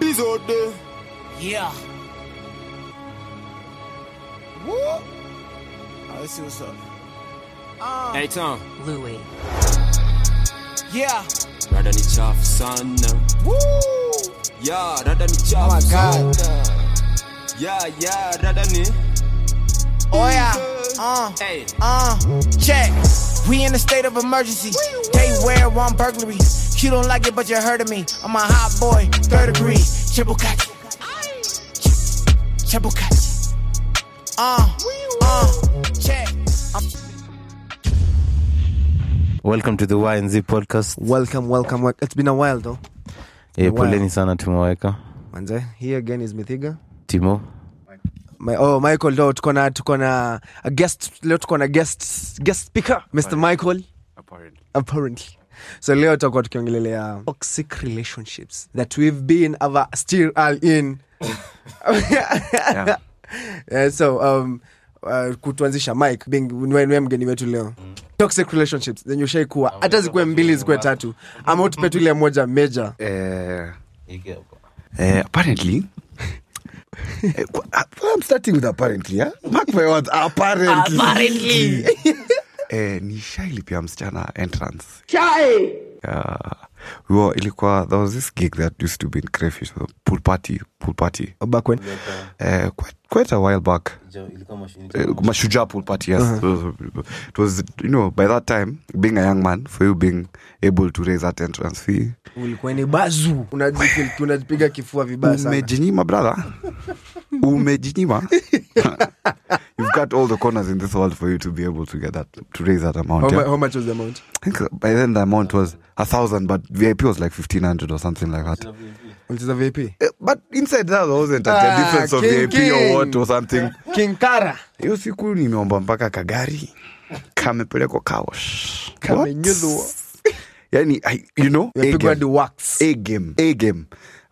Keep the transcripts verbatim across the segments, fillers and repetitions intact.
Peace out there. Yeah. Whoop. Oh, let's see what's up. Um, hey, Tom. Louis. Yeah. Rather than each off, son. Woo. Yeah, rather than each off, son. Oh, my God. Yeah, yeah, rather than. Oh, yeah. Uh. Hey. Uh. Check. We in a state of emergency. They wear one burglary. You don't like it, but you heard of me. I'm a hot boy, third degree. Triple cut. Triple cut. Uh. Uh. Check. I'm. Welcome to the Y N Z podcast. Welcome, welcome, welcome. It's been a while though. Yeah, poleni sana tumeweka. Manze, here again is Mithiga. Timo. My, oh, Michael leo tuko na tuko na a guest leo tuko na guest guest speaker, Mister Apparently. Michael. Apparently. Apparently. So leo tutakuwa tukiongelelea toxic relationships that we've been ever still all in. Yeah. Yeah, so um Uh, kutuanzisha Mike being wewe mgeni wetu leo toxic relationships then you share kuwa hata zikuwe mbili zikuwe tatu ama utupete ile moja major eh igeo eh apparently I'm starting with apparently yeah mark my words apparently apparently eh ni shyly pia msichana entrance chai yeah well ilikuwa there was this gig that used to be in Crayfish so pool party pool party back when eh quite quite a while back mashuja pool party yes uh-huh. It was you know by that time being a young man for you being able to raise that entrance fee ulikuwa ni bazu unajikil tunajipiga kifua vibaya sana umejinyima brother umejinyima you've got all the corners in this world for you to be able to get that to raise that amount how, yeah. How much was the amount I think by then the amount was a thousand but V I P was like fifteen hundred or something like that which is a V I P uh, but inside that wasn't a ah, difference king, of V I P king. Or what or something king kara hiyo siku nimeomba mpaka kagari kamepeleka kaosh kamenyuzo yani I, you know everybody works a game a game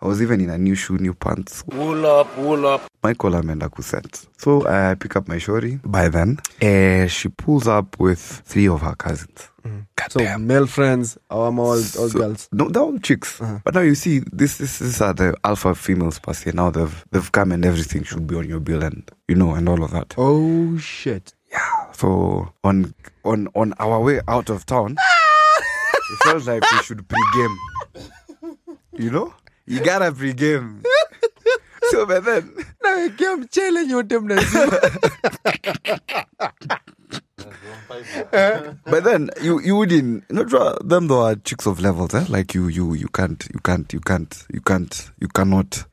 I was even in a new shoe new pants pull up pull up Michael amenda kuset so I pick up my shorty by then eh she pulls up with three of her cousins God so damn. Male friends our all, all so, girls no they're all chicks uh-huh. But now you see this this these are the alpha females per se now they've they've come and everything should be on your bill and you know and all of that oh shit yeah so on on on our way out of town it felt like we should pregame you know you gotta pregame so but then now you game challenge your team na Uh, but then you you wouldn't you know them though are chicks of levels eh? Like you you you can't you can't you can't you can't you cannot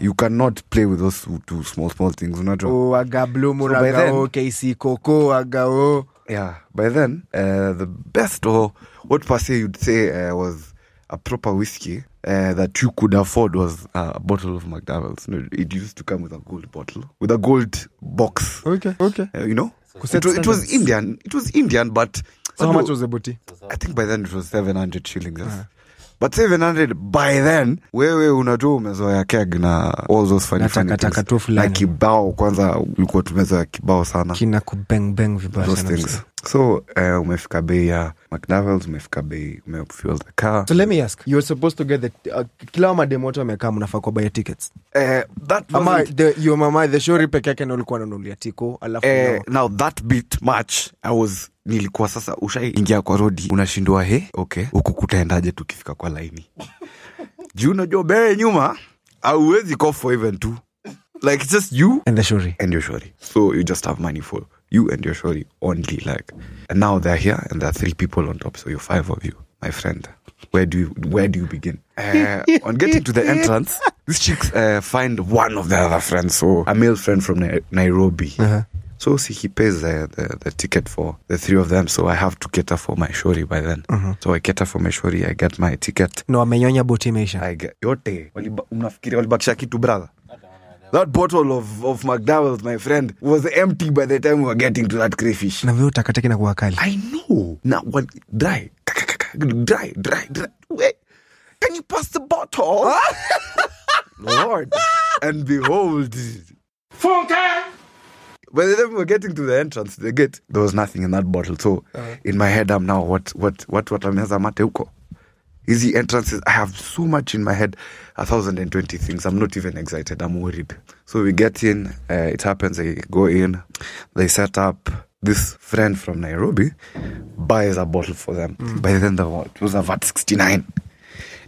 you cannot play with those two small small things you know oh aga bloom so aga o K C coco aga o yeah by then uh, the best or what per se you'd say uh, was a proper whiskey uh, that you could afford was a bottle of McDowell's you know, it used to come with a gold bottle with a gold box okay okay uh, you know It was, it was Indian. It was Indian, but so how much was the booty? I think by then it was seven hundred shillings. Yes. Uh-huh. But seven hundred by then, wewe unajua umezoea keg na all those funny funny things. Like kibao kwanza ulikuwa tumezoea kibao sana. Kina ku bang bang vibaya sana. So uh, umefika bei ya McDowell's, umefika bei, umefuel the car. So let me ask, you're supposed to get the uh, kila mademo wote wamekaa mnafaa kubaya tickets. Eh uh, that mama the, your mama the show peke yake na ulikuwa unanunulia tiko alafu uh, now that bit much I was nilikuwa sasa ushaingia kwa road unashindwa he okay huku kutaendaje tukifika kwa line juu unajua bei nyuma hauwezi call for even two like it's just you and the shorty and your shorty so you just have money for you and your shorty only like and now they're here and there are three people on top so you're five of you my friend where do you where do you begin uh, on getting to the entrance these chicks uh, find one of their other friends so a male friend from Na- Nairobi uh-huh. So see, he pays the, the the ticket for the three of them so I have to cater for my shorty by then mm-hmm. So I cater for my shorty I get my ticket no amenyonya boti meisha I get yote unafikiri walibakisha kitu brother that bottle of of McDowell's my friend was empty by the time we were getting to that crayfish na wewe utakataki na kuwa kali I know na one dry dry dry dry wait can you pass the bottle Lord and behold funka By the time we were getting to the entrance, the gate, there was nothing in that bottle. So uh-huh. In my head, I'm now, what, what, what, what, what, what, what, what, what, what, what, what, Easy entrances. I have so much in my head, one thousand twenty things. I'm not even excited. I'm worried. So we get in. Uh, it happens. I go in. They set up. This friend from Nairobi buys a bottle for them. Mm. By then, the, it was a V A T sixty-nine.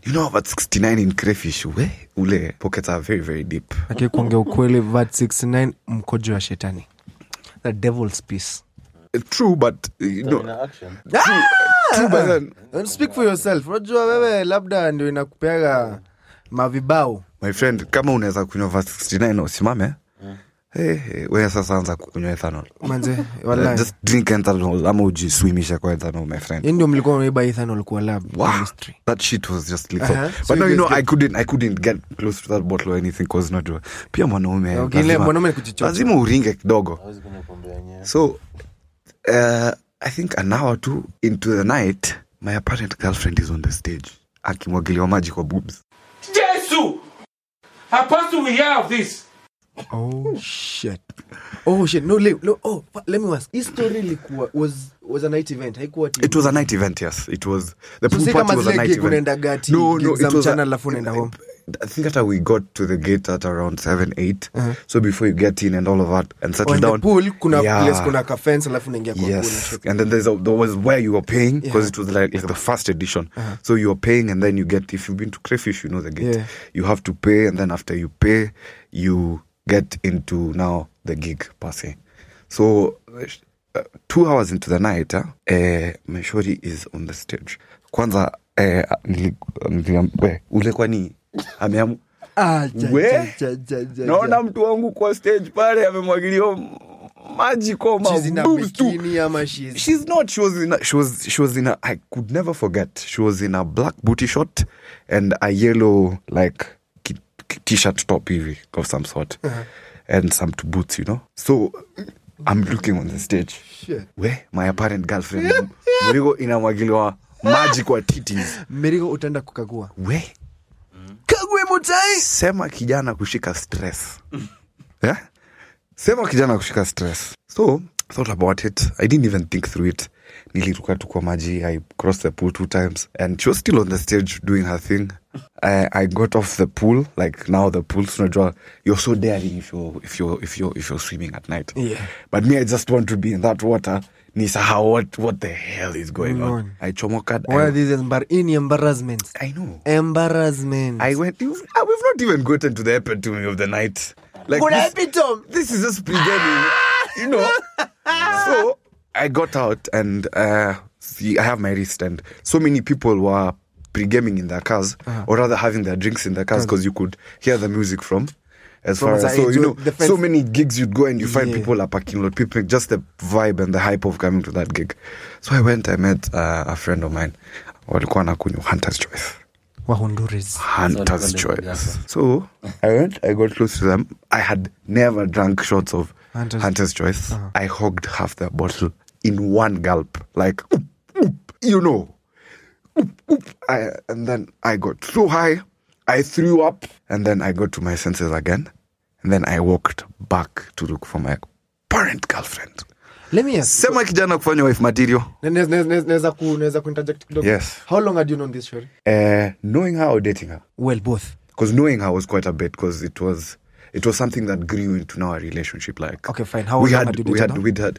You know, V A T sixty-nine in crayfish, ule, ule pockets are very, very deep. Ake kuongea ukweli, V A T sixty-nine, mkojo wa shetani. The devil's piece. True, but you know, in action. True, ah! True, but then don't speak for yourself. Unajua wewe labda ndio inakupeaga mavibao. My friend, kama unaweza kunywa V A T sixty-nine usimame. Mm. Eh, hey, wewe sasa anza kunywa ethanol. Manze, wallahi. Just drink ethanol. Ama ujiswimisha kwa ethanol, my friend. Yeye ndio mlikuwa unaiba ethanol kwa lab wow. Chemistry. That shit was just lethal. Uh-huh. But so now you know get... I couldn't I couldn't get close to that bottle or anything cause not to. Pia mwanaume. Okay, lazima mwanaume kujichocha. Lazima uringe kidogo. So Uh, I think an hour or two into the night, my apparent girlfriend is on the stage. Akimwagilia maji kwa boobs. Jesu! How fast do we hear of this? Oh, shit. Oh, shit. No, le- no. Oh, let me ask. This story likuwa, was, was a night event. Haikuwa T V. It was a night event, yes. It was. The pool so party was a night event. Gati, no, no, it was a... I think that we got to the gate at around seven, eight. Uh-huh. So before you get in and all of that and settle oh, down. Pool, kuna yeah. Place, kuna ka fence, alafu unaingia kwa pool. Yes, and then there's a, there was where you were paying because yeah. It was like it's the first edition. Uh-huh. So you were paying and then you get, if you've been to Crayfish, you know the gate. Yeah. You have to pay and then after you pay, you get into now the gig per se. So uh, two hours into the night, uh, uh, Meshori is on the stage. Kwanza, uh, ule kwani... Ameamu ah ja, we ja, ja, ja, ja, naona mtu wangu kwa stage pale amemwagilia maji koma boobs too. She's, she's not she was in a, she was she was in a, I could never forget. She was in a black booty short and a yellow like ki, ki, t-shirt top hivi of some sort. Uh-huh. And some two boots, you know. So I'm looking on the stage. Shit. Where my apparent girlfriend Mirigo inamwagiliwa maji kwa titties. Mirigo utaenda kukagua. We Kagwe mutai sema kijana kushika stress. Yeah? Sema kijana kushika stress. So, I thought about it. I didn't even think through it. Niliruka tu kwa maji. I crossed the pool two times and she was still on the stage doing her thing. I I got off the pool like now the pool's not dry. You're so daring if you if you if you if you're swimming at night. Yeah. But me I just want to be in that water. Nisa, what what the hell is going mm. on? I chomoka. Why these embar- in embarrassments? I know. Embarrassments. I went. We've not even gotten to the epitome of the night. Like this, epitome. This is just pretending, you know. So I got out and uh, see, I have my wrist, and so many people were pre-gaming in their cars, uh-huh. or rather having their drinks in their cars because uh-huh. you could hear the music from. As far as, so, you know, so many gigs you'd go and you find yeah. people are parking lot. People, just the vibe and the hype of coming to that gig. So I went, I met uh, a friend of mine. Walikuwa nakunywa Hunter's Choice. Wahunduris. Hunter's Choice. So I went, I got close to them. I had never drank shots of Hunter's, Hunter's Choice. Uh-huh. I hogged half the bottle in one gulp. Like, oop, oop, you know. Oop, oop. I, and then I got so high, I threw up, and then I got to my senses again. And then I walked back to look for my parent girlfriend. Let me ask. Sema kijana kufanya wife material. Naweza ku naweza ku interject kidogo. Yes. How long had you known this story? Uh, knowing her or dating her? Well, both. Because knowing her was quite a bit because it was it was something that grew into now a relationship like. Okay, fine. How long had you dated? We had we had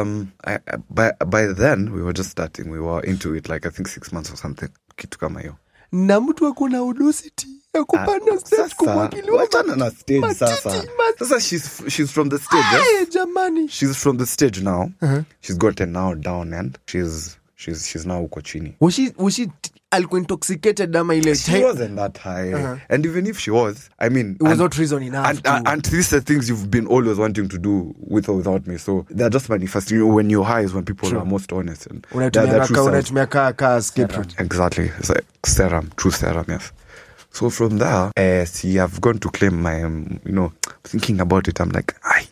um I, I, by by then we were just starting. We were into it like I think six months or something. Kitu kama hiyo. Na mtu wako na audacity. Kupanda stage kumwagiliwa wachana na stage sasa sasa she's she's from the stage eh jamani she's from the stage now uh-huh. She's gotten now down and she's she's she's now uko chini was she was she alcohol intoxicated ama ile she wasn't that high uh-huh. And even if she was I mean it was and, not reason enough and, to... and, and these are things you've been always wanting to do with or without me so they're just manifesting when you're high is when people true. Are most honest and unatumia ka ka escape exactly it's like serum true serum yes. So from there, uh, see, I've gone to claim my, um, you know, thinking about it, I'm like, I,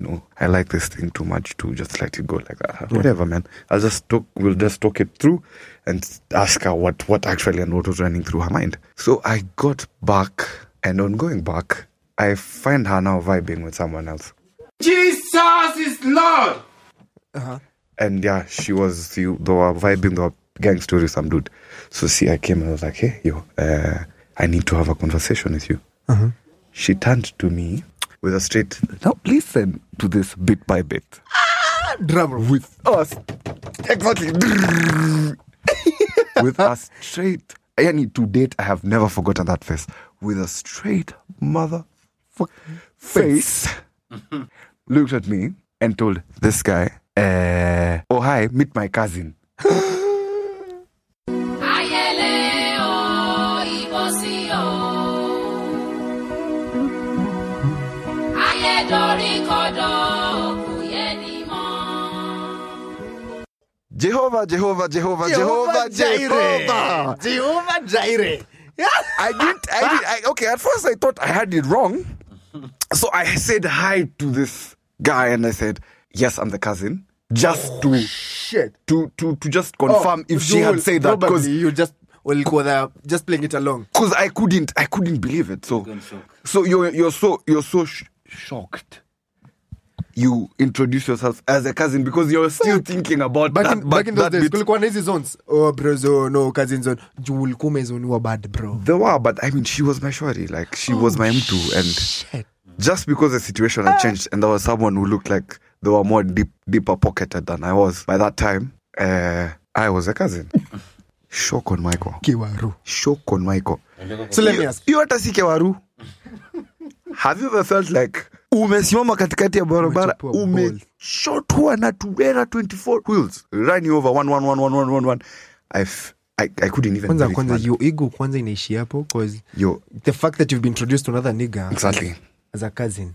no, I like this thing too much to just let it go like that. Whatever, man. I'll just talk, we'll just talk it through and ask her what, what actually and what was running through her mind. So I got back and on going back, I find her now vibing with someone else. Jesus is Lord! Uh-huh. And yeah, she was, they were vibing, they were gang stories, some dude. So see, I came and I was like, hey, yo, uh, I need to have a conversation with you. Uh-huh. She turned to me with a straight, now listen to this bit by bit. Ah, drum with us. Exactly. With a straight, I need to date, I have never forgotten that face. With a straight mother fuck face. Looked at me and told this guy, uh, oh, hi, meet my cousin. Jehovah, Jehovah, Jehovah, Jehovah, Jehovah, Jehovah, Jehovah Jireh. I didn't, I didn't, I, okay, at first I thought I had it wrong. So I said hi to this guy and I said, yes, I'm the cousin. Just oh, to, shit. to, to, to just confirm oh, if she had said that. Because you just, well, just playing it along. Because I couldn't, I couldn't believe it. So, so you're, you're so, you're so sh- shocked. You introduce yourself as a cousin because you're still thinking about back that. In, but back in those days, kulikuwa na hizo zones. Oh, bro, so no cousin zone. Julikume zone were bad, bro. They were, but I mean, she was my shawty. Like, she oh, was my M two. And shit. Just because the situation had changed and there was someone who looked like they were more deep, deeper pocketed than I was. By that time, uh, I was a cousin. Shock on Michael. Kiwaru. Shock on Michael. So let me ask. You want to see Kiwaru? Have you ever felt like... Umesimama katikati ya barabara, umeshotwa na tuwera twenty-four wheels. Run you over, one, one, one, one, one, one, one. I've, I, I couldn't even... Kwanza, kwanza, your ego kwanza inaishi hapo, because the fact that you've been introduced to another nigga... Exactly. As a cousin.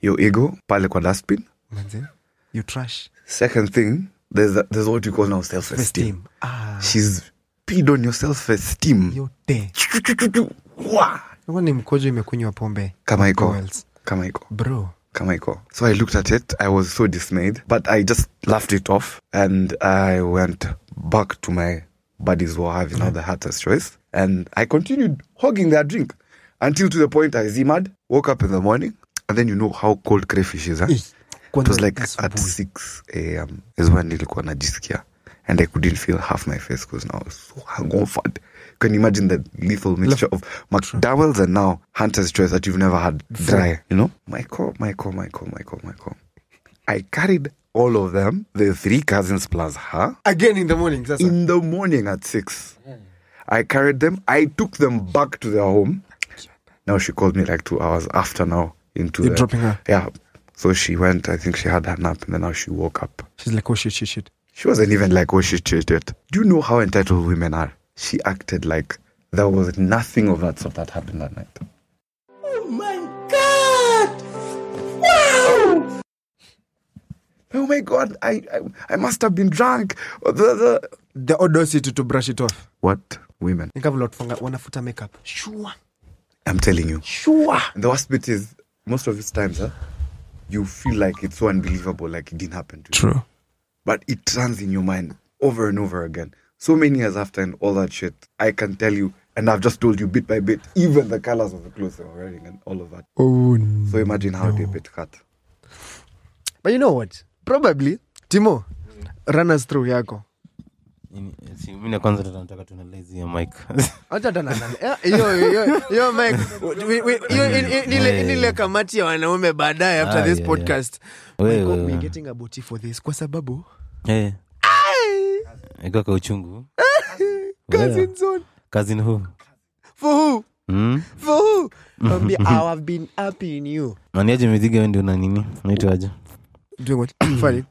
Your ego, pale kwa dustbin. Manze, you trash. Second thing, there's, a, there's what you call now self-esteem. Ah. She's peed on your self-esteem. Yote. Wah! Wani mkojo imekunywa pombe. Kama iko. Kama iko. Bro. Kama iko. So I looked at it. I was so dismayed. But I just laughed it off. And I went back to my buddies who were having mm-hmm. other hatter's choice. And I continued hogging their drink. Until to the point I zimmed, woke up in the morning. And then you know how cold crayfish is, huh? It was like at six a.m. is when nilikuwa najisikia. And I couldn't feel half my face because now I was so hungover. Can you imagine the lethal mixture of McDowell's and now Hunter's Choice that you've never had dry, you know? Michael, Michael, Michael, Michael, Michael. I carried all of them, the three cousins plus her. Again in the morning. That's in a... the morning at six. I carried them. I took them back to their home. Now she called me like two hours after now. into You're the, dropping her? Yeah. So she went, I think she had her nap and then now she woke up. She's like, oh shit, shit, shit. She wasn't even like, oh shit, shit, shit. Do you know how entitled women are? She acted like there was nothing of that sort that happened that night. Oh my God! Wow! Oh my God, I I, I must have been drunk. The, the, the audacity to brush it off. What? Women. I think I've a lot of wonderful makeup. Sure. I'm telling you. Sure. And the worst bit is, most of these times, huh, you feel like it's so unbelievable, like it didn't happen to True. you. True. But it runs in your mind over and over again. So many years after and all that shit, I can tell you, and I've just told you bit by bit, even the colors of the clothes they were wearing and all of that. Oh, no. So imagine how no. deep it cut. But you know what? Probably, Timo, run us through yako. Mimi kwanza tunataka tunaeleze ya Mike. Acha tunanana. Yo yo yo Mike. Ile ile kamati ya wanaume baadaye after this podcast. We're getting a booty for this kwa sababu eh iko kwa uchungu. Cousin zone. Cousin who? For who? Mm? For who? Maybe I have been up in you. Maniaje mzigo wewe ndio na nini? Unaitwa aje? Doing what? Funny.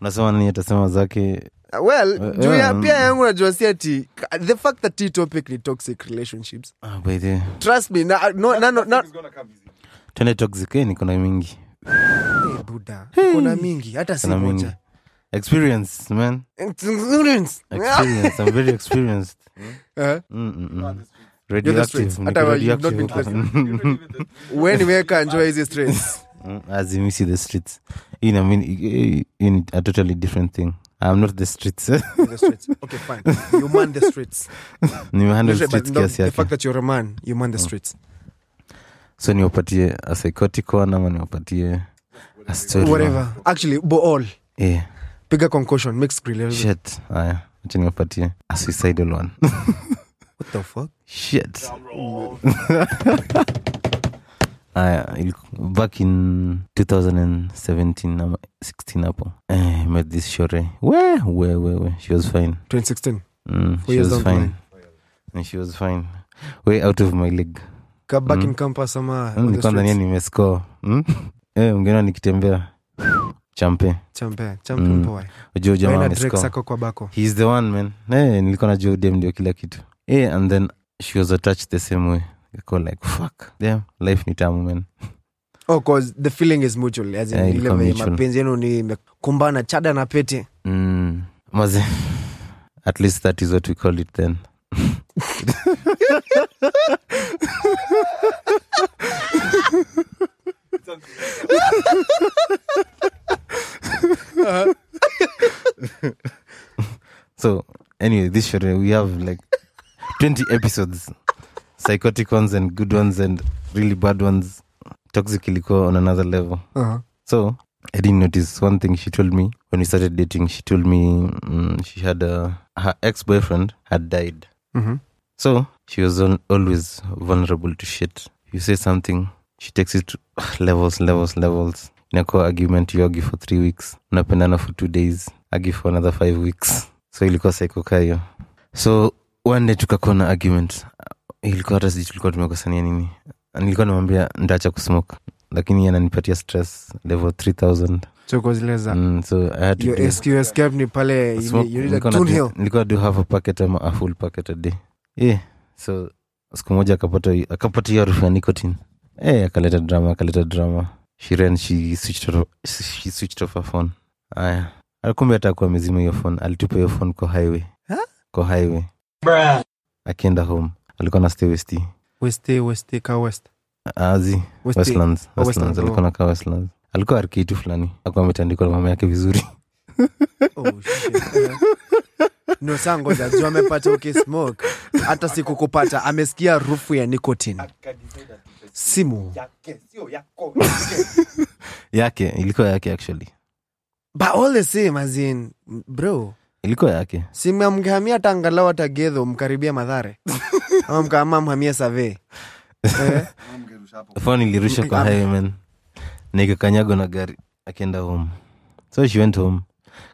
Unasema nini atasema zake? Well, do you appear yangu na Josiati? The fact that tea topic ni toxic relationships. Ah, by the. Trust me, na no na no na. Tena toxic ni kuna mingi. Hey, Buddha. Hey. Kuna mingi hata si moja. Experience, man. Experience. Experience. I'm very experienced. Eh? Mm. Radioactive. I've not been tested. When we can enjoy the streets. As you see the streets. You know, I mean, in a totally different thing. I'm not the streets. The streets. Okay, fine. You man the streets. Ni man the streets kiasi yake. The fact that you're a man, you man the streets. So niwapatie a psychotic one ama niwapatie a story. Whatever. Actually, bo all. Yeah. Piga concussion, mixed grill. Shit. Aya. Acha niwapatie a suicidal one. What the fuck? Shit. Ah, uh, back in twenty seventeen or sixteen hapo. Eh, met this Shore. Where where where she was fine. twenty sixteen Mm, she was fine. And she was fine. Way out of my league. Come back mm. in campus ama. Nilikuwa ndani nimescore. Mm? Eh, mgeni nikitembea. Champe. Champe, champe mm. boy. Ojo jamaa nimescore. He's the one man. Eh, nilikuwa na Joe Dem ndio kila kitu. Eh, and then she was attached the same way. I go like fuck. Yeah, life ni tamu man. Oh, cause the feeling is mutual. As in yeah, ile mapenzi yenu ni kumbana chada na pete. Mm. Maze. At least that is what we call it then. uh-huh. So, anyway, this show we have like twenty episodes. Psychotic ones and good ones and really bad ones. Toxic ilikuwa on another level. Uh-huh. So, I didn't notice one thing she told me when we started dating. She told me um, she had a, her ex-boyfriend had died. Mm-hmm. So, she was on, always vulnerable to shit. You say something, she takes it to levels, levels, levels. Inakuwa argument, you argue for three weeks. Unapendana for two days. Argue for another five weeks. So, ilikuwa psycho kayo. So, one day tukakuwa na argument. Ilikuwa hata sisi tulikuwa tumekosania nini. Nilikuwa namwambia ndaacha kusmoke, lakini yananipatia stress level three thousand. Choko zileza. Mm, so I had to your excuse kept ni pale you need a downhill. Nilikuwa do have a packet ama a full packet a day. Yeah. So siku moja akapata akapata hiyo harufu ya nicotine. Eh, hey, akaleta drama, akaleta drama. She ran she switched off, she switched off her phone. Aya. Alikumbe atakuwa amezima hiyo phone, alitupa hiyo phone kwa highway. Huh? Kwa highway. Bruh. Akienda home. Alikuwa na stay westi. Westi, westi, ka west. Azi, Westlands. Westlands, alikuwa na ka Westlands. Alikuwa arcade fulani. Alikuwa ametandikwa na mama yake vizuri. Oh shit. No sango za jua amepata okay smoke. Hata siku kupata amesikia harufu ya nicotine. Simu. Yake, sio yako. Yake, ilikuwa yake actually. But all the same as in bro. Ilikuwa yake. Simu amhamia tangalawa tagedo mkaribia madhare. Ama mkama mhamia save. Eh? Phone ilirusha kwa highway man. Nikakanyago na gari akaenda home. So she went home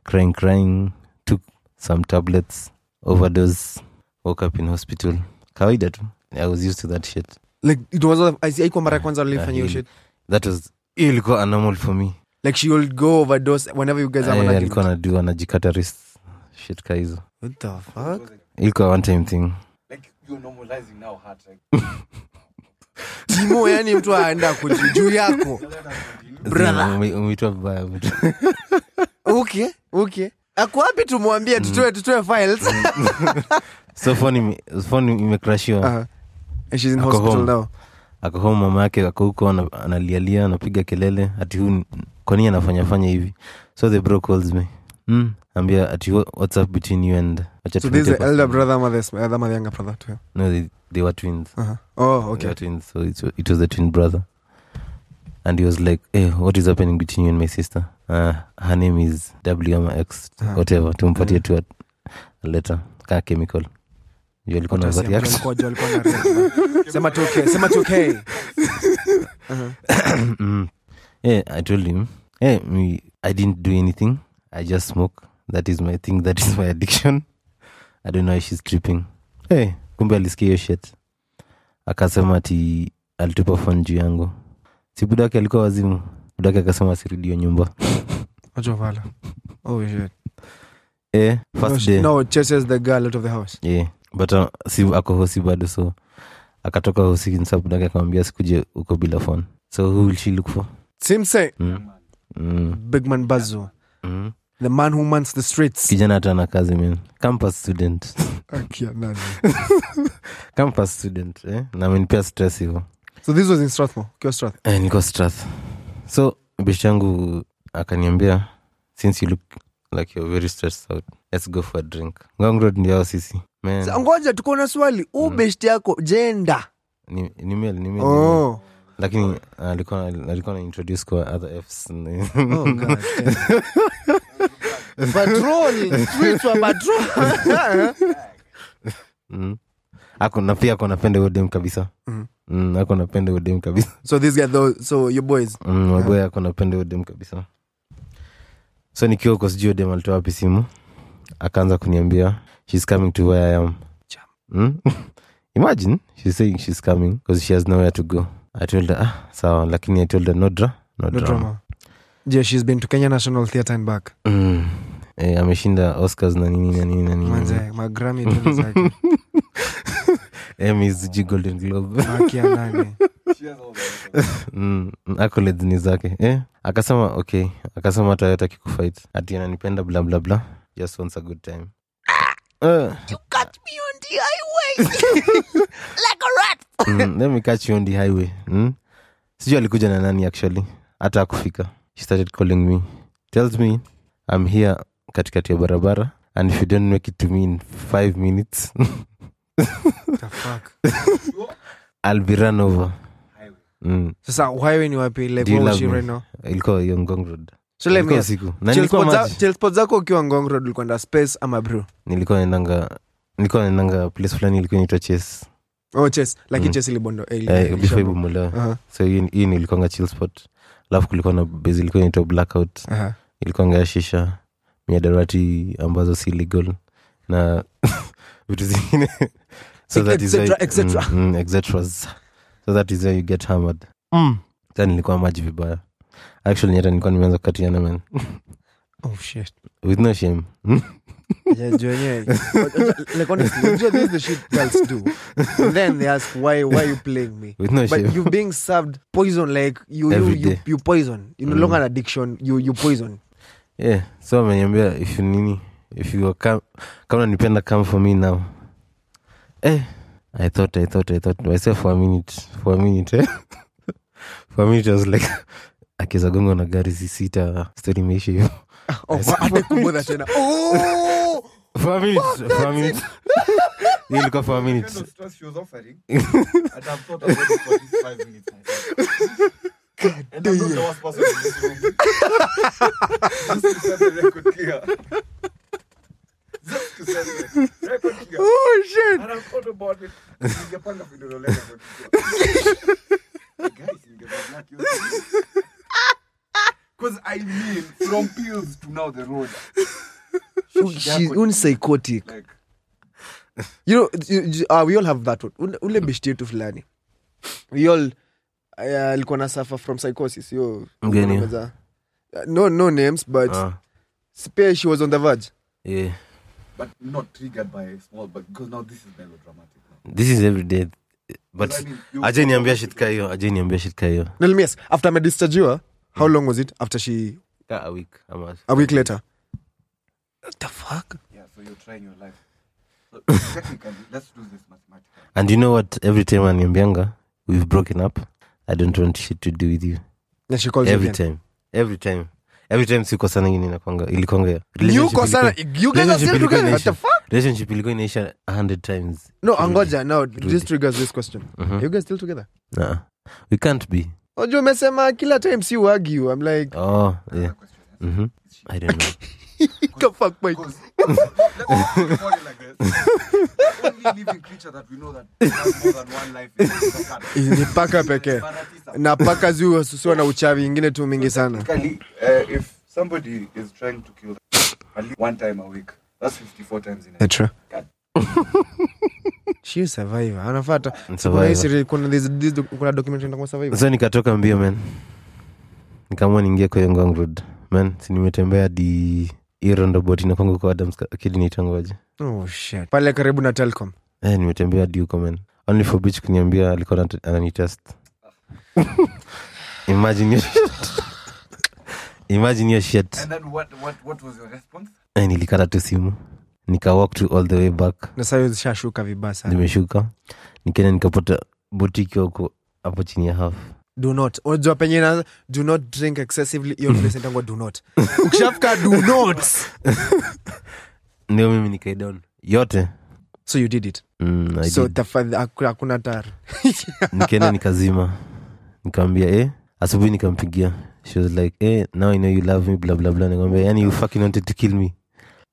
crying crying, took some tablets, overdose, woke up in hospital. Kawaida tu. I was used to that shit. Like it was I see kwa mara kwanza nilifanya hiyo shit. That was ilikuwa anomal for me. Like she would go overdose whenever you guys are like ilikuwa na do anajikata wrist. Shit kaizo. What the fuck? Ilikuwa one time thing. Like you normalizing now heart like. Timo yani mtu aenda kujijuu yako. Brother, umeitwa vibaya mtu. Okay, okay. Akwapi tumwambie tutoe tutoe files. So funny, funny imecrashiwa. Uh-huh. And she's in ako hospital home. Now. Ako home mama yake ako huko analialia anapiga kelele ati huyu kwa nini anafanya fanya hivi. So the bro calls me. Mm. Ambia ati what's up between you and acha. So this is the elder brother ama this other ma younger brother too. No, they, they were twins. Uh-huh. Oh, okay. They were twins, so it, it was the twin brother. And he was like, "Hey, what is happening between you and my sister? Uh, her name is W M X uh-huh. whatever." Tumpatie tu a letter ka chemical. Yeye alikuwa na zati yake. Sema tu okay, sema tu okay. Mhm. Eh, I told him, "Hey, me I didn't do anything. I just smoke. That is my thing. That is my addiction. I don't know if she's tripping." Hey, kumbe alisikia hiyo shit. Akasema ati alitupa phone juu yangu. Si budaka alikuwa wazimu. Budaka akasema asirudi hiyo nyumba. Acha vala. Oh shit. Eh, first day. No, chases the girl out of the house. Yeah, but uh, si ako hosi bado so. Akatoka hosi insa budaka akamwambia sikuje uko bila phone. So who will she look for? Simse. Mm. Mm. Big man Bazo. Mm. The man who mans the streets. Kijana tana kazi mimi. Campus student. Okay, nani. Campus student, eh? Na mimi pia stress hiyo. So this was in Strathmore. Kyo Strath. Eh, niko Strath. So bishi yangu akaniambia, "Since you look like you're very stressed out, let's go for a drink." Ngong Road ndio sisi. Man. Ngoja tuko na swali. U besti yako gender. Ni ni male, ni male. Oh. Lakini alikuwa alikuwa introduce kwa other Fs. Oh god. Patroni, switch wa patroni. Mm. Ako na pia ako napenda huyo dem kabisa. Mm. Mm, ako napenda huyo dem kabisa. So this guy though, so your boys. Mm, my boy ako napenda huyo dem kabisa. So nikiwa huko sijui dem alitoa wapi simu. Akaanza kuniambia she's coming to where I am. Mm? Imagine she's saying she's coming because she has nowhere to go. I told her, ah, sawa, lakini I told her no drama, no, no drama. drama. Yeah, she's been to Kenya National Theatre and back. Mm. Eh, ameshinda Oscars na nini na nini na nini. Manze, ma Grammy tena zake. Emmys, G Golden Globe. Maki anane. She has all that. Mm, accolades ni zake. Eh? Akasema okay, akasema hata hataki kufight. Ati ananipenda bla bla bla. Just wants a good time. Uh. You catch me on the highway. Like a rat. Mm, let me catch you on the highway. Mm? Sijui alikuja na nani actually. Hata akufika. She started calling me. Tells me I'm here katikati ya barabara and if you don't make it to me in five minutes. The fuck. I'll be run over. Highway. Mm. Sasa highway ni wapi? Lagos right now. Ilikuwa Ngong Road. So let me ask you. Chelspot zako ukiwa Ngong Road ulikuwa na space ama bro? Nilikuwa nendanga nilikuwa nendanga place fulani ilikuwa inaitwa Chess. Oh Chess, like mm. Chess ilibondo. Eh, eh before ibomolewa. Uh-huh. So hii hii nilikuwa na Chelspot. Alafu kulikuwa na base ilikuwa inaitwa Blackout. Uh-huh. Ilikuwa ngaya shisha, miadarati ambazo si legal na vitu zingine. So that is why et cetera mm, et cetera So that is why you get hammered. Mm. Then nilikuwa maji vibaya. Actually hata nilikuwa nimeanza kukatiana man. Oh shit. With no shame. Yeah, Junior. Like honestly, you do this the shit girls do. And then they ask why why you playing me? With no shame. But you being served poison like you you, you you poison. You no longer an addiction, you you poison. Yeah. So ameniambia if you nini, if you come come unanipenda come for me now. Eh, I thought I thought I thought myself for a minute, for a minute. Eh? For me it was like akiza gongo na gari sita story meisha hiyo. Oh, hapo kuboda tena. Oh! For a minute, oh, for a minute. You look for a minute. No stress she was offering. And I've thought about it for these five minutes. God damn. And I thought I was supposed to be. Just to set the record clear. Just to set the record clear. Oh, shit. And I've thought about it. Ningepanga video leo. Guys, ningepanga kitu. Because I mean, from pills to now the road. She's unpsychotic. Like. You know, you, you, uh, we all have that one. Ule bishti yetu fulani. We all, alikuwa na suffer from psychosis. Yo, mgeni. No, no names, but uh. Space, she was on the verge. Yeah. But not triggered by small, but because now this is melodramatic. Now. This is everyday. But, ajeni ambia shit kayo, ajeni ambia shit kayo. No, let me ask, after my discharge you, how long was it after she... Yeah, a week. Almost. A week later. What the fuck? Yeah, so you're trying your life. So, technically, let's do this mathematically. And you know what? Every time I'm in Bianga, we've broken up. I don't want shit to do with you. Yeah, she calls every you again. Every time. Every time. Every time she calls you, ilikonga. You calls her? You guys are still together? What the fuck? Relationship will go in Asia a hundred times. No, Angoja, no. This triggers this question. Mm-hmm. Are you guys still together? Nah. We can't be. Ojo mesema kila time si wagyu. I'm like oh yeah. Mhm. I don't know. Go fuck my. Let's put it like this. The only living creature that we know that has more than one life is paka. Ni paka pekee. Na paka ziwa sio na uchawi nyingine tu mingi sana. Uh, if somebody is trying to kill them, one time a week, that's fifty-four times in a year. She survive. Anafuata. Kuna history kuna this this kuna documentary ndio kwa survive. So nikatoka mbio man. Nikamwona ningie kwa Ngong Road. Man, si nimetembea di Irondo bot na Kongo kwa Adams kid ni tangoje. Oh shit. Pale karibu na Telcom. Eh, nimetembea di huko man. Only for bitch kuniambia alikuwa anani test. Imagine your shit. Imagine your shit. And then what what what was your response? Eh, nilikata tu simu. Nika walk to all the way back. Na sayo zishashuka vibaya sana. Nimeshuka. Nikaenda nikapata boutique huko hapo chini ya half. Do not. Unajua penye na do not drink excessively. Hiyo place ndio do not. Ukishafika do not. Ndio mimi nikai down. Yote. So you did it. Mm, I so tafadhali hakuna tar. Nikaenda nikazima. Nikamwambia eh, asubuhi nikampigia. She was like, hey, now I know you love me, blah, blah, blah. Nikamwambia, yani you fucking wanted to kill me.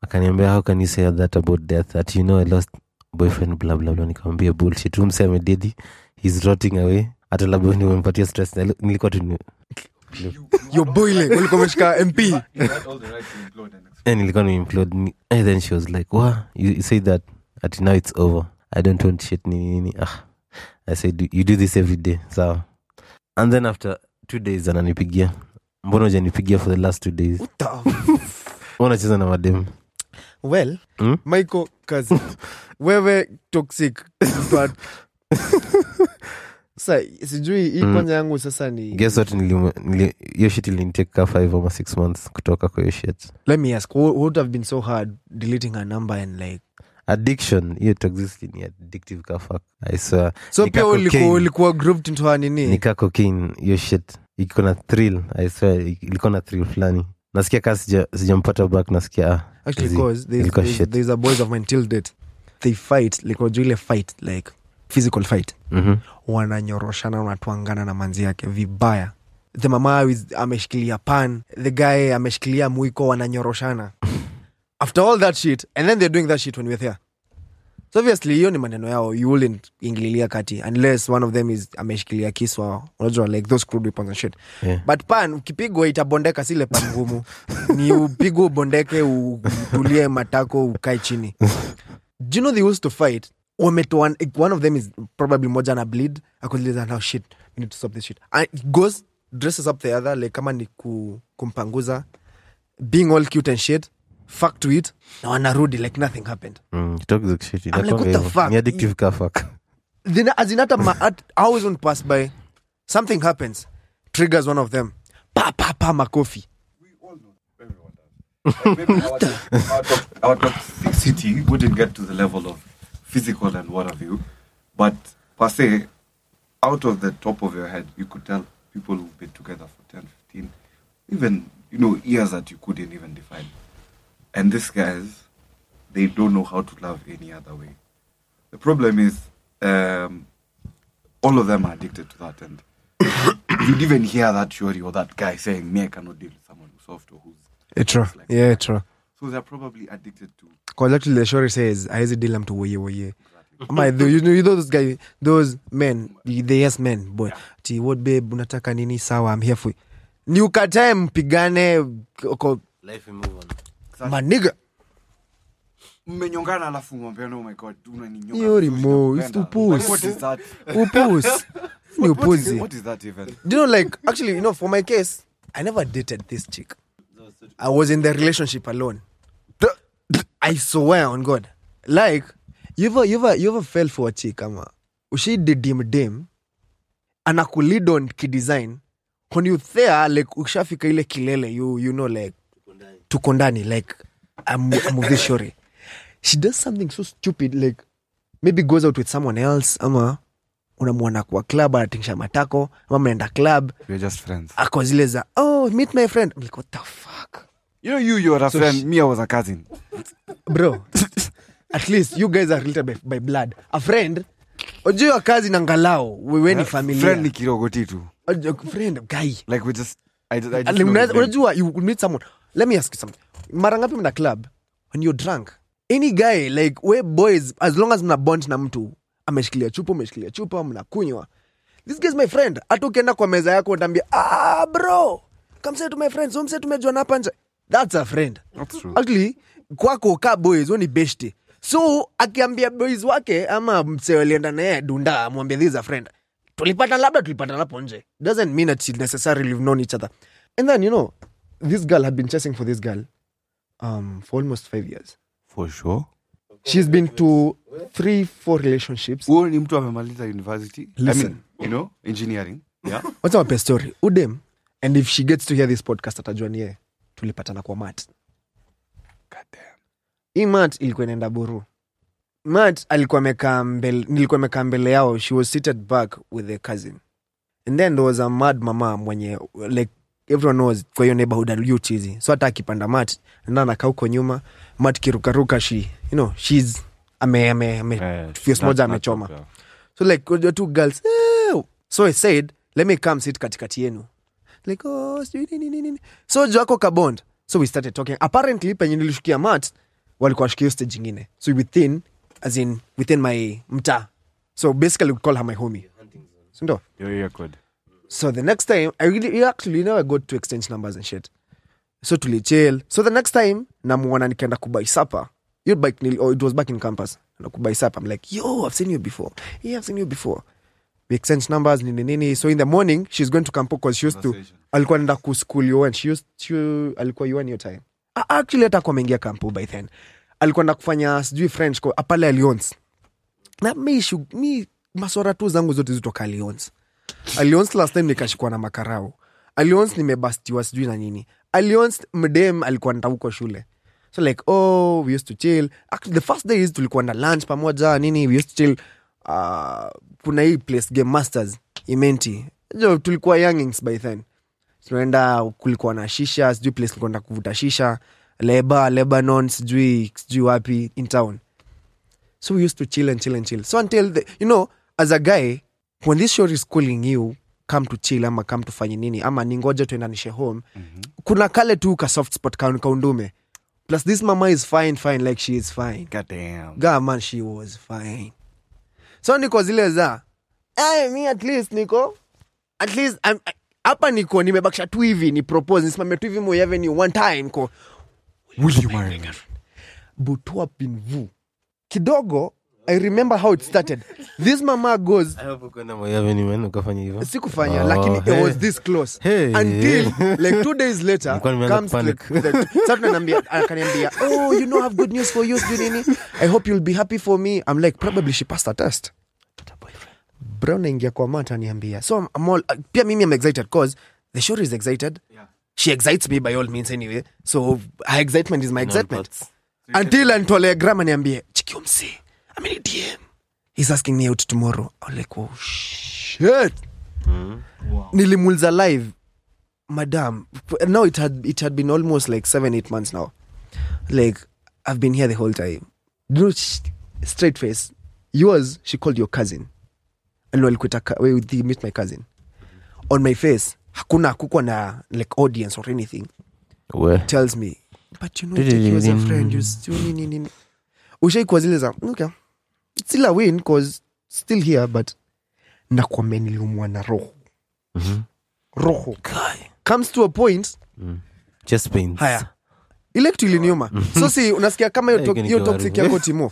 Akaniambia, how can you say that about death? That you know I lost boyfriend, blah, blah, blah. Nikamwambia, bullshit. Umseme daddy, he's rotting away. Hata labda umempatia stress. Nilikuwa tu... Yo boile, ulikuwa umeshika M P. And nilikuwa nimplode. And then she was like, wow, you say that. At now it's over. I don't want shit. Nini, nini. Ah. I said, you do this every day. So, and then after two days, ananipigia. Mbona hujanipigia for the last two days? What the fuck? Unacheza na madem. Well, hmm? Michael, kazi. Wewe toxic. But... Sasa sijui hii mm. kwanza yangu sasa ni guess what nili hiyo shit ilinitake ka five over six months kutoka kwa hiyo shit. Let me ask, what would have been so hard deleting her number and like addiction? Hiyo toxicity ni addictive ka fuck. I saw. So pia ulikuwa grouped into nini? Nika cocaine hiyo shit. Iko na thrill. I saw iko na thrill flani. Nasikia kasi sijampata back nasikia. Actually because there there's a boys of mine till date. They fight like really fight like physical fight. Mhm. Wananyoroshana wanatuangana na manzi yake vibaya. The mama is ameshikilia pan, the guy ameshikilia mwiko wananyoroshana. After all that shit and then they're doing that shit when we're there. So obviously hiyo ni maneno yao, you wouldn't ingililia kati unless one of them is ameshikilia kiswa. Unajua like those crude weapons and shit. Yeah. But pan ukipigwa itabondeka sile pan ngumu. Ni upigwe bondeke utulie matako ukae chini. Do you know they used to fight? One, one of them is probably moja na bleed. I could listen how shit. We need to stop this shit. And it goes, dresses up the other. Like kama ni ku, kumpanguza. Being all cute and shit. Fuck to it. Na wanarudi like nothing happened. Mm, toxic shit. I'm like, what the fuck? Ni addictive ka fuck. Then as in at my hours on pass by. Something happens. Triggers one of them. Pa, pa, pa, makofi. We all know. Everyone does. Like maybe our, our, our, our toxicity wouldn't get to the level of physical and what have you, but per se, out of the top of your head, you could tell people who've been together for ten, fifteen, even, you know, years that you couldn't even define. And these guys, they don't know how to love any other way. The problem is, um, all of them are addicted to that, and you'd even hear that theory or that guy saying, me, I cannot deal with someone who's soft or who's... It's true. Like yeah, it's true. So they're probably addicted to... Because actually the story says, I used to deal him to woye woye. My, you know, you know those guys, those men, the yes men, boy. Yeah. Ti, what babe, unataka nini, sawa, I'm here for you. Ni ukatae mpigane. Life will move on. My nigga. Mmenyongana alafu ngombe, oh my God, unaninyonga. Yori mo, it's upus. What is that? Upus. Ni upuzi. What is that even? Do you know, like, actually, you know, for my case, I never dated this chick. I was in the relationship alone. I swear on God. Like, you ever, you ever, you ever fell for a chick, ama? She did dim dim. Anakulid on kidesign. When you there, like, ukishafika ile kilele, you, you know, like, tukondani, like, I'm, I'm with this shorty. She does something so stupid, like, maybe goes out with someone else, ama, unamwona kwa club, anatingisha matako, ama mnaenda club. We're just friends. Ako zile za, oh, meet my friend. I'm like, what the fuck? You know, you, you're a so friend. She... Me, I was a cousin. Bro, at least you guys are related by, by blood. A friend, ojo ya kazi na ngalao, wewe ni familia. Friend ni kirogo titu. Ojo, friend, guy. Like we just, I, I just uh, know. Unajua, you meet someone. Let me ask you something. Mara ngapi mna club, when you're drunk, any guy, like, we boys, as long as mna bond na mtu, ameshikilia chupa, ameshikilia chupa, mnakunywa. This guy's my friend. Hata ukienda kwa meza yako, utambia, ah, bro, come say to my friends, come say to me, John hapa nje. That's a friend. That's true. Actually, kwako ka boys oni beshte. So akiambia boys wake ama msewelenda naye dunda amwambia this is a friend. Tulipata labda tulipata hapo nje. Doesn't mean that necessarily we've known each other. And then you know, this girl had been chasing for this girl um for almost five years. For sure. She's been to three, four relationships. Wewe ni mtu amemaliza university. Listen. I mean, you know, engineering. Yeah. What's our story? Udem. And if she gets to hear this podcast atajua yeye. Tulipatana kwa Matt. God damn. Hii Matt ilikuwa inaenda Buru. Matt alikuwa amekaa mbele, nilikuwa amekaa mbele yao. She was seated back with her cousin. And then there was a mad mama mwenye, like, everyone knows kwa hiyo neighborhood aliyo cheesy. So hata akipanda Matt, na anakaa huko nyuma, Matt kirukaruka she, you know, she's, ame, ame, ame, yeah, fierce moja amechoma. True. So like, the two girls, ew. So I said, let me come sit katikati yenu. Lagos. So Joako kabond. So we started talking. Apparently penye nilishukia mat walikuwa shikia stage nyingine. So within as in within my mtaa. So basically we call her my homie. So ndo. Yeah, yeah, good. So the next time I really actually you know I got to exchange numbers and shit. So tuli chill. So the next time namuona nikaenda kubai supper. You bike nil or it was back in campus. Na kubai supper. I'm like, "Yo, I've seen you before." Yeah, I've seen you before. We exchange numbers nini nini. So in the morning she's going to Campo because she used to alikuwa anaenda ku school yo and she used to alikuwa you on your time. I actually hata kuingia Campo by then. Alikuwa anaenda kufanya sijui French kwa apale Lyons. Na mimi shu mimi masora tu zangu zote zitoka Lyons. Lyons last time nikashikwa na makarao. Lyons nimebastiwa sijui na nini. Lyons mdem alikuwa anataka huko shule. So like, oh, we used to chill. Actually the first day is tulikuwa na lunch pamoja nini, we used to chill. Uh, kuna hii place Game Masters Imenti. Jo tulikuwa youngings by then. Tunaenda kulikuwa na shisha, sijui place nilikuwa nataka kuvuta shisha, Leba, Lebanon, sijui sijui wapi in town. So we used to chill and chill and chill. So until the, you know, as a guy, when this show is calling you, come to chill ama come to fanya nini ama ningoje tuendanishe home, mm-hmm. kuna kale tu ka soft spot ka kaundume. Plus this mama is fine fine like she is fine. God damn. God man she was fine. So niko zile za eh me at least niko at least I'm hapa niko nimebakisha tu hivi ni propose nisimame tu hivi Moi Avenue one time ko will you marry me but up in vu kidogo. I remember how it started. This mama goes I hope uko na Moi Avenue man ukafanya hivyo sikufanya oh, lakini hey. It was this close hey. Until like two days later comes panic sasa ananiambia akaniambia oh you know I have good news for you Junini I hope you'll be happy for me. I'm like probably she passed her test bro naingia kwa mata niambia so I'm all uh, pia mimi I'm excited cause the show is excited yeah. She excites me by all means anyway so her excitement is my excitement no, until antole grama niambie chiki umsi I'm in a D M. He's asking me out tomorrow. I'm like, oh shit. Mm. Wow. Nilimuuliza live, madam. Now it had it had been almost like seven, eight months now. Like I've been here the whole time. Straight face. Yours, she called your cousin. And we meet my cousin. On my face, hakuna kukua na like audience or anything. Where? Tells me, but you know he was a friend. You still nini nini. Ushai kwa zile za, okay. It's still a win cause still here but na kwa mimi niliumwa na roho. Mhm. Roho kai. Comes to a point. Mm. Just pains. Haya. Electro iliniuma. So si unasikia kama hiyo toxic yako Timo.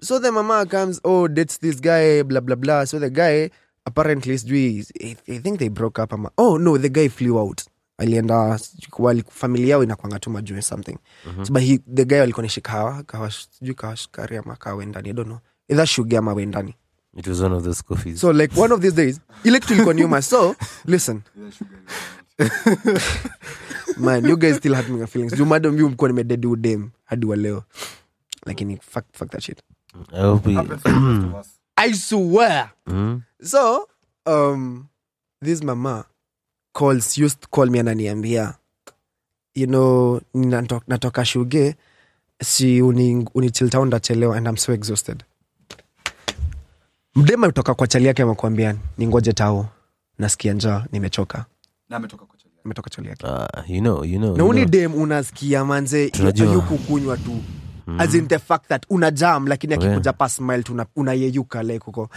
So the mama comes, oh dates this guy blah blah blah. So the guy apparently is I think they broke up ama. Oh no, the guy flew out. Alienda kwa familia yao inakwanga tu majue something. Mm-hmm. So, but he the guy alikuwa nishikawa kawa sijui kawa shikaria makawa ndani I don't know. Either sugar ama wendani. It was one of those coffees. So like one of these days, electrical consumer. So listen. Man, you guys still having your feelings. You madam you mko nime dead dem hadi wa leo. Lakini fuck fuck that shit. I hope you. I swear. Mm-hmm. So um this mama calls used to call me ananiambia you know natoka natoka shuge si uni uni chill town ndachelewa and I'm so exhausted mdema kutoka kwa chali yake amekwambia ningoje tao nasikia njaa nimechoka na ametoka kwa chali ametoka chali yake uh, you know you know na uni dem unasikia manze yuko kunywa tu mm. As in the fact that una jam lakini akikuja yeah. Pass smile tu unayeyuka una like uko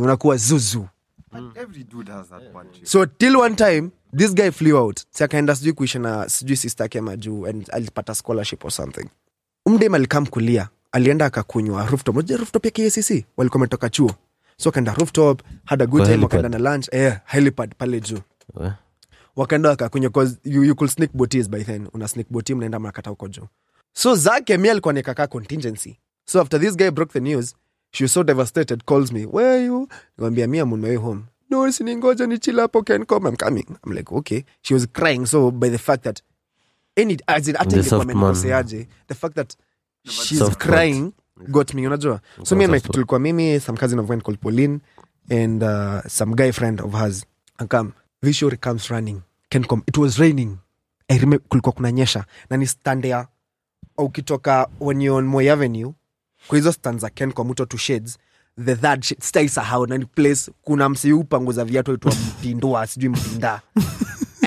unakuwa zuzu. And every dude has that one too. So till one time this guy flew out. Sikaenda sijui kuisha na sijui sister yake majuu and alipata scholarship or something. Umdem alikam kulia, alienda akakunywa rooftop. Moja rooftop ya K C C walikuwa wametoka chuo. So kaenda rooftop, had a good time wakaenda na lunch. Eh, yeah, helipad pale juu. Yeah. Wakaenda akakunywa cause you, you could sneak boties by then. Una sneak botie mnaenda mnakata huko juu. So zake miel kwa nekaka contingency. So after this guy broke the news, she was so devastated, calls me, where are you? Niambia mimi I'm on my way home. No, siningoja ni chill hapo can come, I'm coming. I'm like, okay. She was crying so by the fact that any as in atenge kwa mnakoseaje, the fact that she's crying part. Got me, unajua. So me and my tulikuwa mimi, some cousin of mine called Pauline and uh, some guy friend of hers. And come, Vishori comes running. Can come. It was raining. I remember kulikuwa kunanyesha na ni stand there au kitoka when you're on Moi Avenue. Kwa hizo stanza Ken kwa mto two shades the third shade stays a how na place kuna msiupanguza viatu itwa mpindua sijui mpinda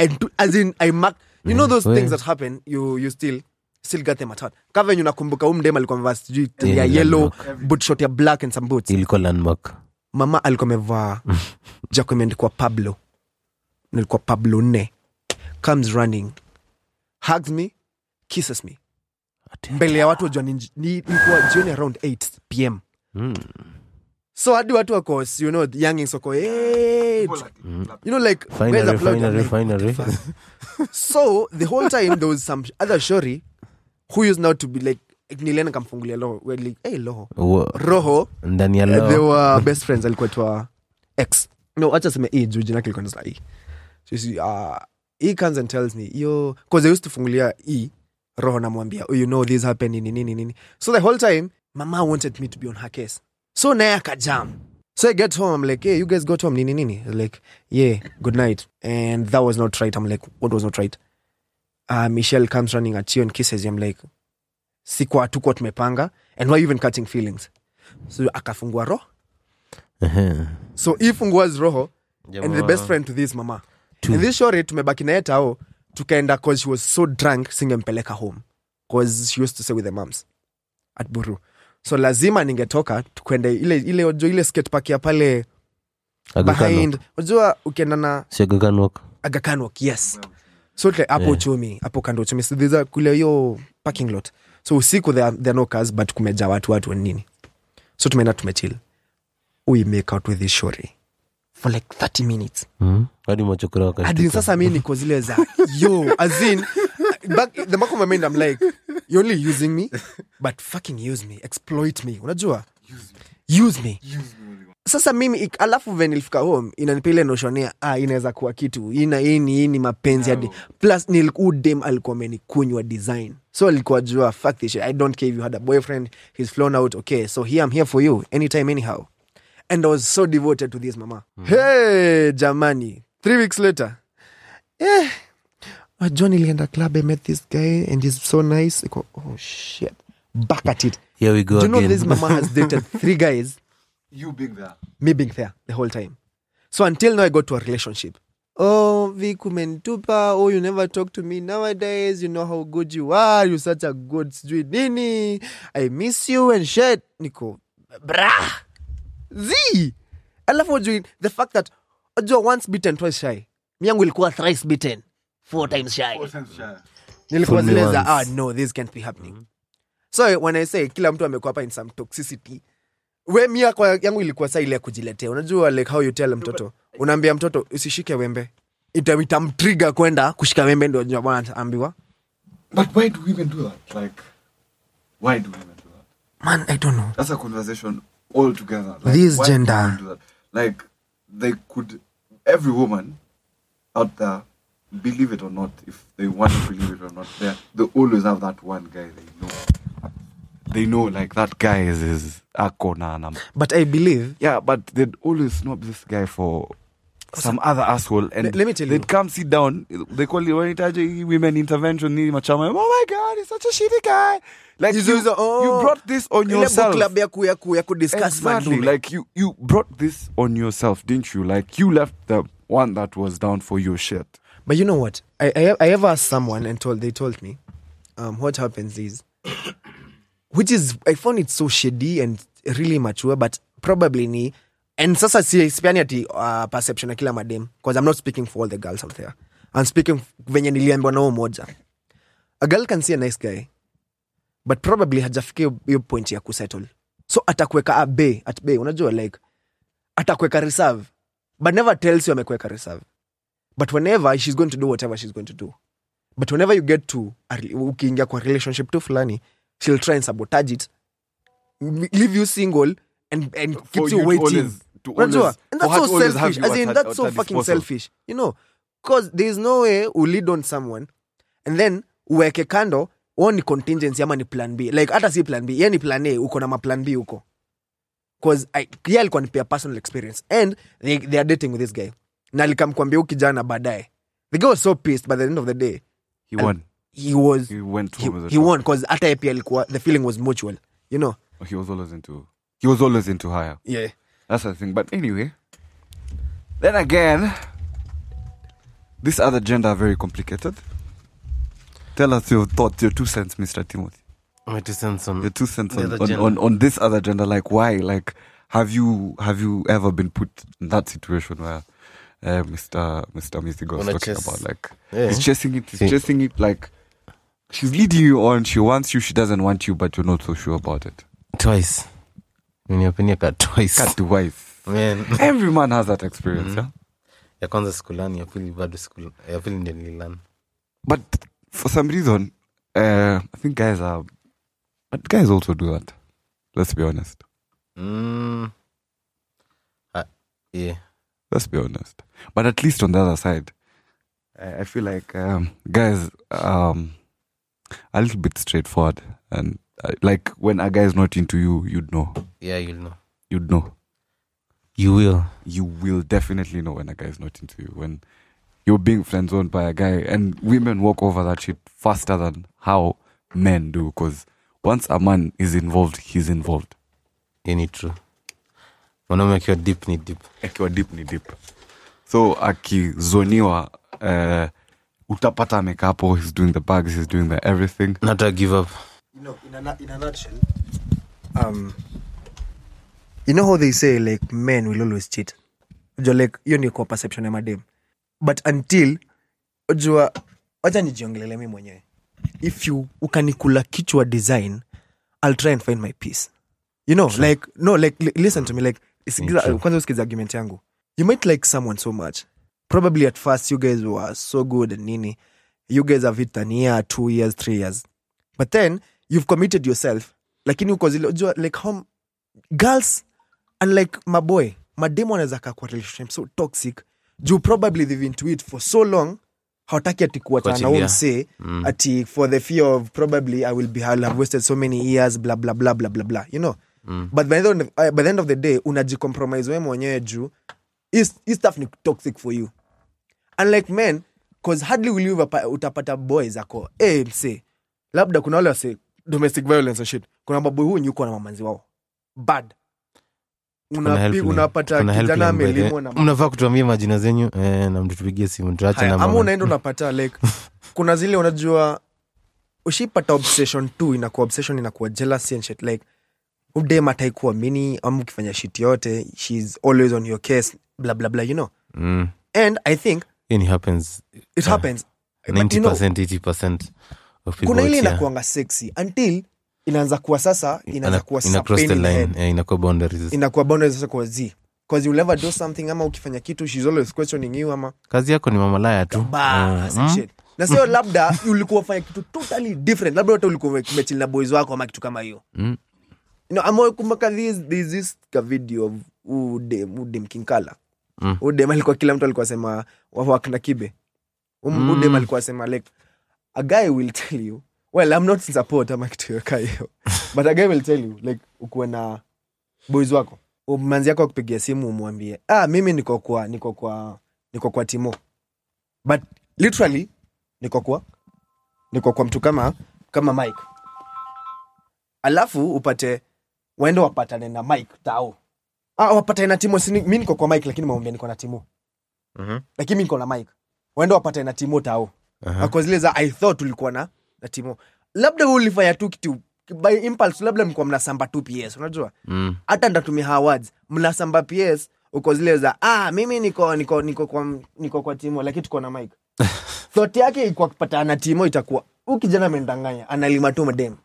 I do, as in I mark. You know those yeah. things that happen. You you still still get them at heart. Kava unakumbuka umdem alikuwa amevaa sijui ya yellow boot short ya black and some boots. Ilikuwa landmark. Mama alikuwa amevaa jacket imeandikwa Pablo. Nilikuwa Pablo ne. Comes running, hugs me, kisses me. Mbele ya watu wajua nilikuwa jioni around eight p.m. Mm. So hadi watu wako, you know, youngins wako, hey, mm. you know, like, finery, where's the plug? Finery, finery, finery. So the whole time there was some other shori who used now to be like, nilena kamfungulia loho, we're like, hey, loho. Roho. Ndani ya loho. They were best friends, alikuwa tuwa ex. No, acha seme, hey, juu jina kilikuwa nasa, hey. So she, uh, he comes and tells me, yo, cause they used to fungulia, hey, roho na muambia, oh, you know, this happened, nini, nini, nini. So the whole time, mama wanted me to be on her case. So naye akajam. So I get home, I'm like, hey, you guys got home, nini nini. Like, yeah, good night. And that was not right. I'm like, what was not right? Uh, Michelle comes running at you and kisses you. I'm like, sikuwa tuko tumepanga. And why are you even cutting feelings? So akafungua roho. Uh-huh. So ifungua's roho. Yeah, and mama. The best friend to this mama. Two. And this shorty tumebaki na yetao. Tukaenda because she was so drunk, singempeleka home. Because she used to stay with the moms at Buru. So lazima ningetoka tukwende ile ile ojo ile skate park ya pale behind unajua ukienda na Aga Khan Walk, yes, so like hapo yeah. Uchumi hapo kando uchumi so there kule hiyo parking lot, so usiku there there no cars but kumeja watu watu nini, so tumeenda tumechill, we make out with this shorty for like thirty minutes mhm hadi machokora wakati hadi sasa mimi niko zile za yo as in back the back of my mind I'm like, you're only using me, but fucking use me, exploit me. Unajua? Use me. Use me. Use me. Sasa mimi alafu when nilifika home inanipele notionia ah inaweza kuwa kitu. Ina hii ni mapenzi hadi. Plus nilikuudem alikuwa amenikunywa design. So alikuwa jua fuck this shit. I don't care if you had a boyfriend, he's flown out. Okay, so here I'm here for you anytime anyhow. And I was so devoted to this mama. Mm-hmm. Hey, jamani. three weeks later. Eh. I joined the club, I met this guy and he's so nice. I go, oh shit. Back at it. Here we go again. Do you again. know this mama has dated three guys? You being there. Me being there the whole time. So until now I got to a relationship. Oh, vikumentupa. Oh, you never talk to me nowadays. You know how good you are. You're such a good street nini. I miss you and shit. Niko, brah. Zee. I love what you, the fact that Joe once bitten, twice shy. Miyangu ilikuwa thrice bitten. Four times shy. Four times shy. Nilikuwa nileza, ah no, this can't be happening. Mm-hmm. So when I say kila mtu amekuwa hapa in some toxicity, we mia kwa yangu ilikuwa saa ile ya kujiletea. Unajua like how you tell mtoto. Unaambia mtoto usishike wembe. Itamtrigger kwenda kushika wembe ndio unaambiwa. But why do women do that? Like why do women do that? Man, I don't know. That's a conversation altogether. Like this gender. Do that? Like they could, every woman out there, believe it or not, if they want to believe it or not, they they always have that one guy they know. They know like that guy is is akonana. But I believe, yeah, but they'd always snub this guy for some other asshole, and let, let me tell they'd you. come sit down. They call it when it women intervention. Ni machama. Oh my God, he's such a shitty guy. Like you, you, oh, you brought this on yourself. Club yaku yaku yaku discuss exactly. Mandu. Like you you brought this on yourself, didn't you? Like you left the one that was down for your shit. But you know what? I I I ever asked someone and told they told me, um, what happens is, which is I found it so shady and really mature, but probably ni and sasa si spianity uh, perception ya kila madem, because I'm not speaking for all the girls out there. I'm speaking venye niliambiwa na mmoja. A girl can see a nice guy, but probably hajafikia hiyo point ya kusettle. So atakuweka at bay, at bay. Unajua like atakuweka reserve, but never tells you amekuweka reserve. But whenever she's going to do whatever she's going to do. But whenever you get to ukiingia kwa relationship to fulani, she'll try and sabotage it, leave you single and and keep you waiting. Unajua? And that's so selfish. As in that's so fucking selfish. You know, because there is no way you lead on someone and then uweke kando one contingency ama ni plan B. Like hata si plan B, yani plan A uko na ma plan B uko. Because I yeah alikuwa ni personal experience and they, they are dating with this guy. Na alikamwambia ukijana baadaye. The guy was so pissed by the end of the day. He won. He was He went to He, he won because at A P alikuwa the feeling was mutual, you know. He was always into He was always into higher. Yeah. That's the thing. But anyway, then again, This other gender are very complicated. Tell us your thoughts, your two cents, Mister Timothy. My two cents on your two cents on, on, on, on this other gender. Like, why? Like, have you have you ever been put in that situation where uh, Mister Mister Mizigo is talking chase. about like yeah. he's chasing it, he's See. chasing it. Like, she's leading you on. She wants you. She doesn't want you, but you're not so sure about it. Twice. In your opinion, cut twice. Cut twice. Man, every man has that experience. Mm-hmm. Yeah. Ya kwanza skulani, ya pili bado school. Ya pili ndio nililana. But for some reason, uh, I think guys are, but guys also do that. Let's be honest. Mm. Uh, yeah. Let's be honest. But at least on the other side, I, I feel like um, guys um, are a little bit straightforward. And uh, like when a guy is not into you, you'd know. Yeah, you'll know. You'd know. You will. You will definitely know when a guy is not into you. When you're being friend-zoned by a guy. And women walk over that shit faster than how men do. Because once a man is involved, he's involved. In it, true. Mwanaume akiwa deep ni deep. Akiwa deep ni deep. So, akizoniwa, uh, utapata ameka hapo, he's doing the bags, he's doing the everything. Not a give up. You know, in a, in a nutshell, um... you know how they say like men will always cheat. Unajua like hiyo ni kwa perception ya madem. But until unajua acha nijiongelele mimi mwenyewe. If you ukanikula kichwa design, I'll try and find my peace. You know, sure. Like no like listen to me like kwanza usikize argument yangu. You might like someone so much. Probably at first you guys were so good and nini. You guys have it an year, two years, three years. But then you've committed yourself. Lakini uko zile unajua like home girls. And like my boy, my demon is like a relationship so toxic. You probably live into it for so long. Hautaki ati kuacha na wao say ati for the fear of probably I will be I'll have wasted so many years blah blah blah blah blah blah. You know. Mm. But by the end of, uh, by the end of the day, unajicompromise wewe mwenyewe juu is is stuff ni toxic for you. Unlike men, cause hardly will you ever utapata boys zako. Eh say, labda kuna wale wase domestic violence and shit. Kuna babu huyu yuko na mamanzi wao. Bad. Unapi unapata kijana amelimo na mnafaa kutuambia majina zenyu eh, na mtutupigie simu tuache na mama. Ama unaenda unapata like kuna zile unajua ushipata obsession tu inakuwa obsession inakuwa jealousy and shit like ude mataikuwa mini amu kifanya shit yote she's always on your case blah blah blah you know. Mm. And I think it happens it happens uh, ninety percent you know, eighty percent of people. Kuna ile inakuanga sexy until inaanza kuwa sasa inaanza kuwa serpent line inakuwa boundaries inakuwa boundaries sasa kwa z because you never do something ama ukifanya kitu she's always questioning you ama kazi yako ni mamalaya tu uh, shit na sio labda ulikuwa unafanya kitu totally different labda hata ulikuwa umechill na boys wako ama kitu kama hiyo mm. You know amo kumbuka this this is a video of ude ude mkinkala mm. Ude alikuwa kila mtu alikuwa sema wakna kibe um, mm. Ude alikuwa sema like a guy will tell you well, I'm not in support, I'm actually okay. But a guy will tell you, like, uko na boys wako. Umanzi yako kupigia simu umwambie, ah, mimi niko kwa, niko kwa, niko kwa Timo. But literally, niko kwa, niko kwa mtu kama, kama Mike. Alafu, upate, waende wapatane na Mike, tao. Ah, wapatane na Timo, sini, mimi niko kwa Mike, lakini mwambie niko na Timo. Mm-hmm. Lakini mimi niko na Mike. Waende wapatane na Timo, tao. Uh-huh. Because leza, I thought ulikuwa na, na Timo labda ulifanya tu kitu by impulse labda mko mnasamba tu P S unajua hata mm. Ndatumia awards mnasamba P S uko zile za ah mimi niko niko niko kwa niko kwa Timo lakini tuko na Mike thought yake iko kupata na Timo itakuwa ukijana amendanganya analima tu madem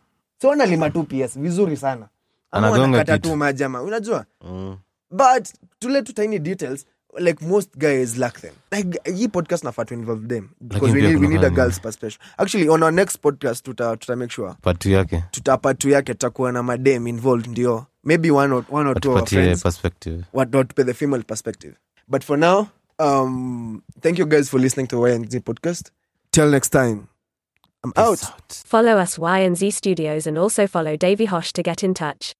sio analima tu P S vizuri sana anakata tu majama unajua mm. But to let to tiny details like most guys lack them like ye podcast na fatu involve them because we need, we need a girl's perspective actually on our next podcast tuta tuta make sure patu yake tutapa tu yake tutakuwa na madem involved ndio maybe one or one or two of friends perspective what not pay the female perspective but for now um thank you guys for listening to Y N Z podcast till next time I'm out. out follow us Y N Z Studios and also follow Davey Hosh to get in touch.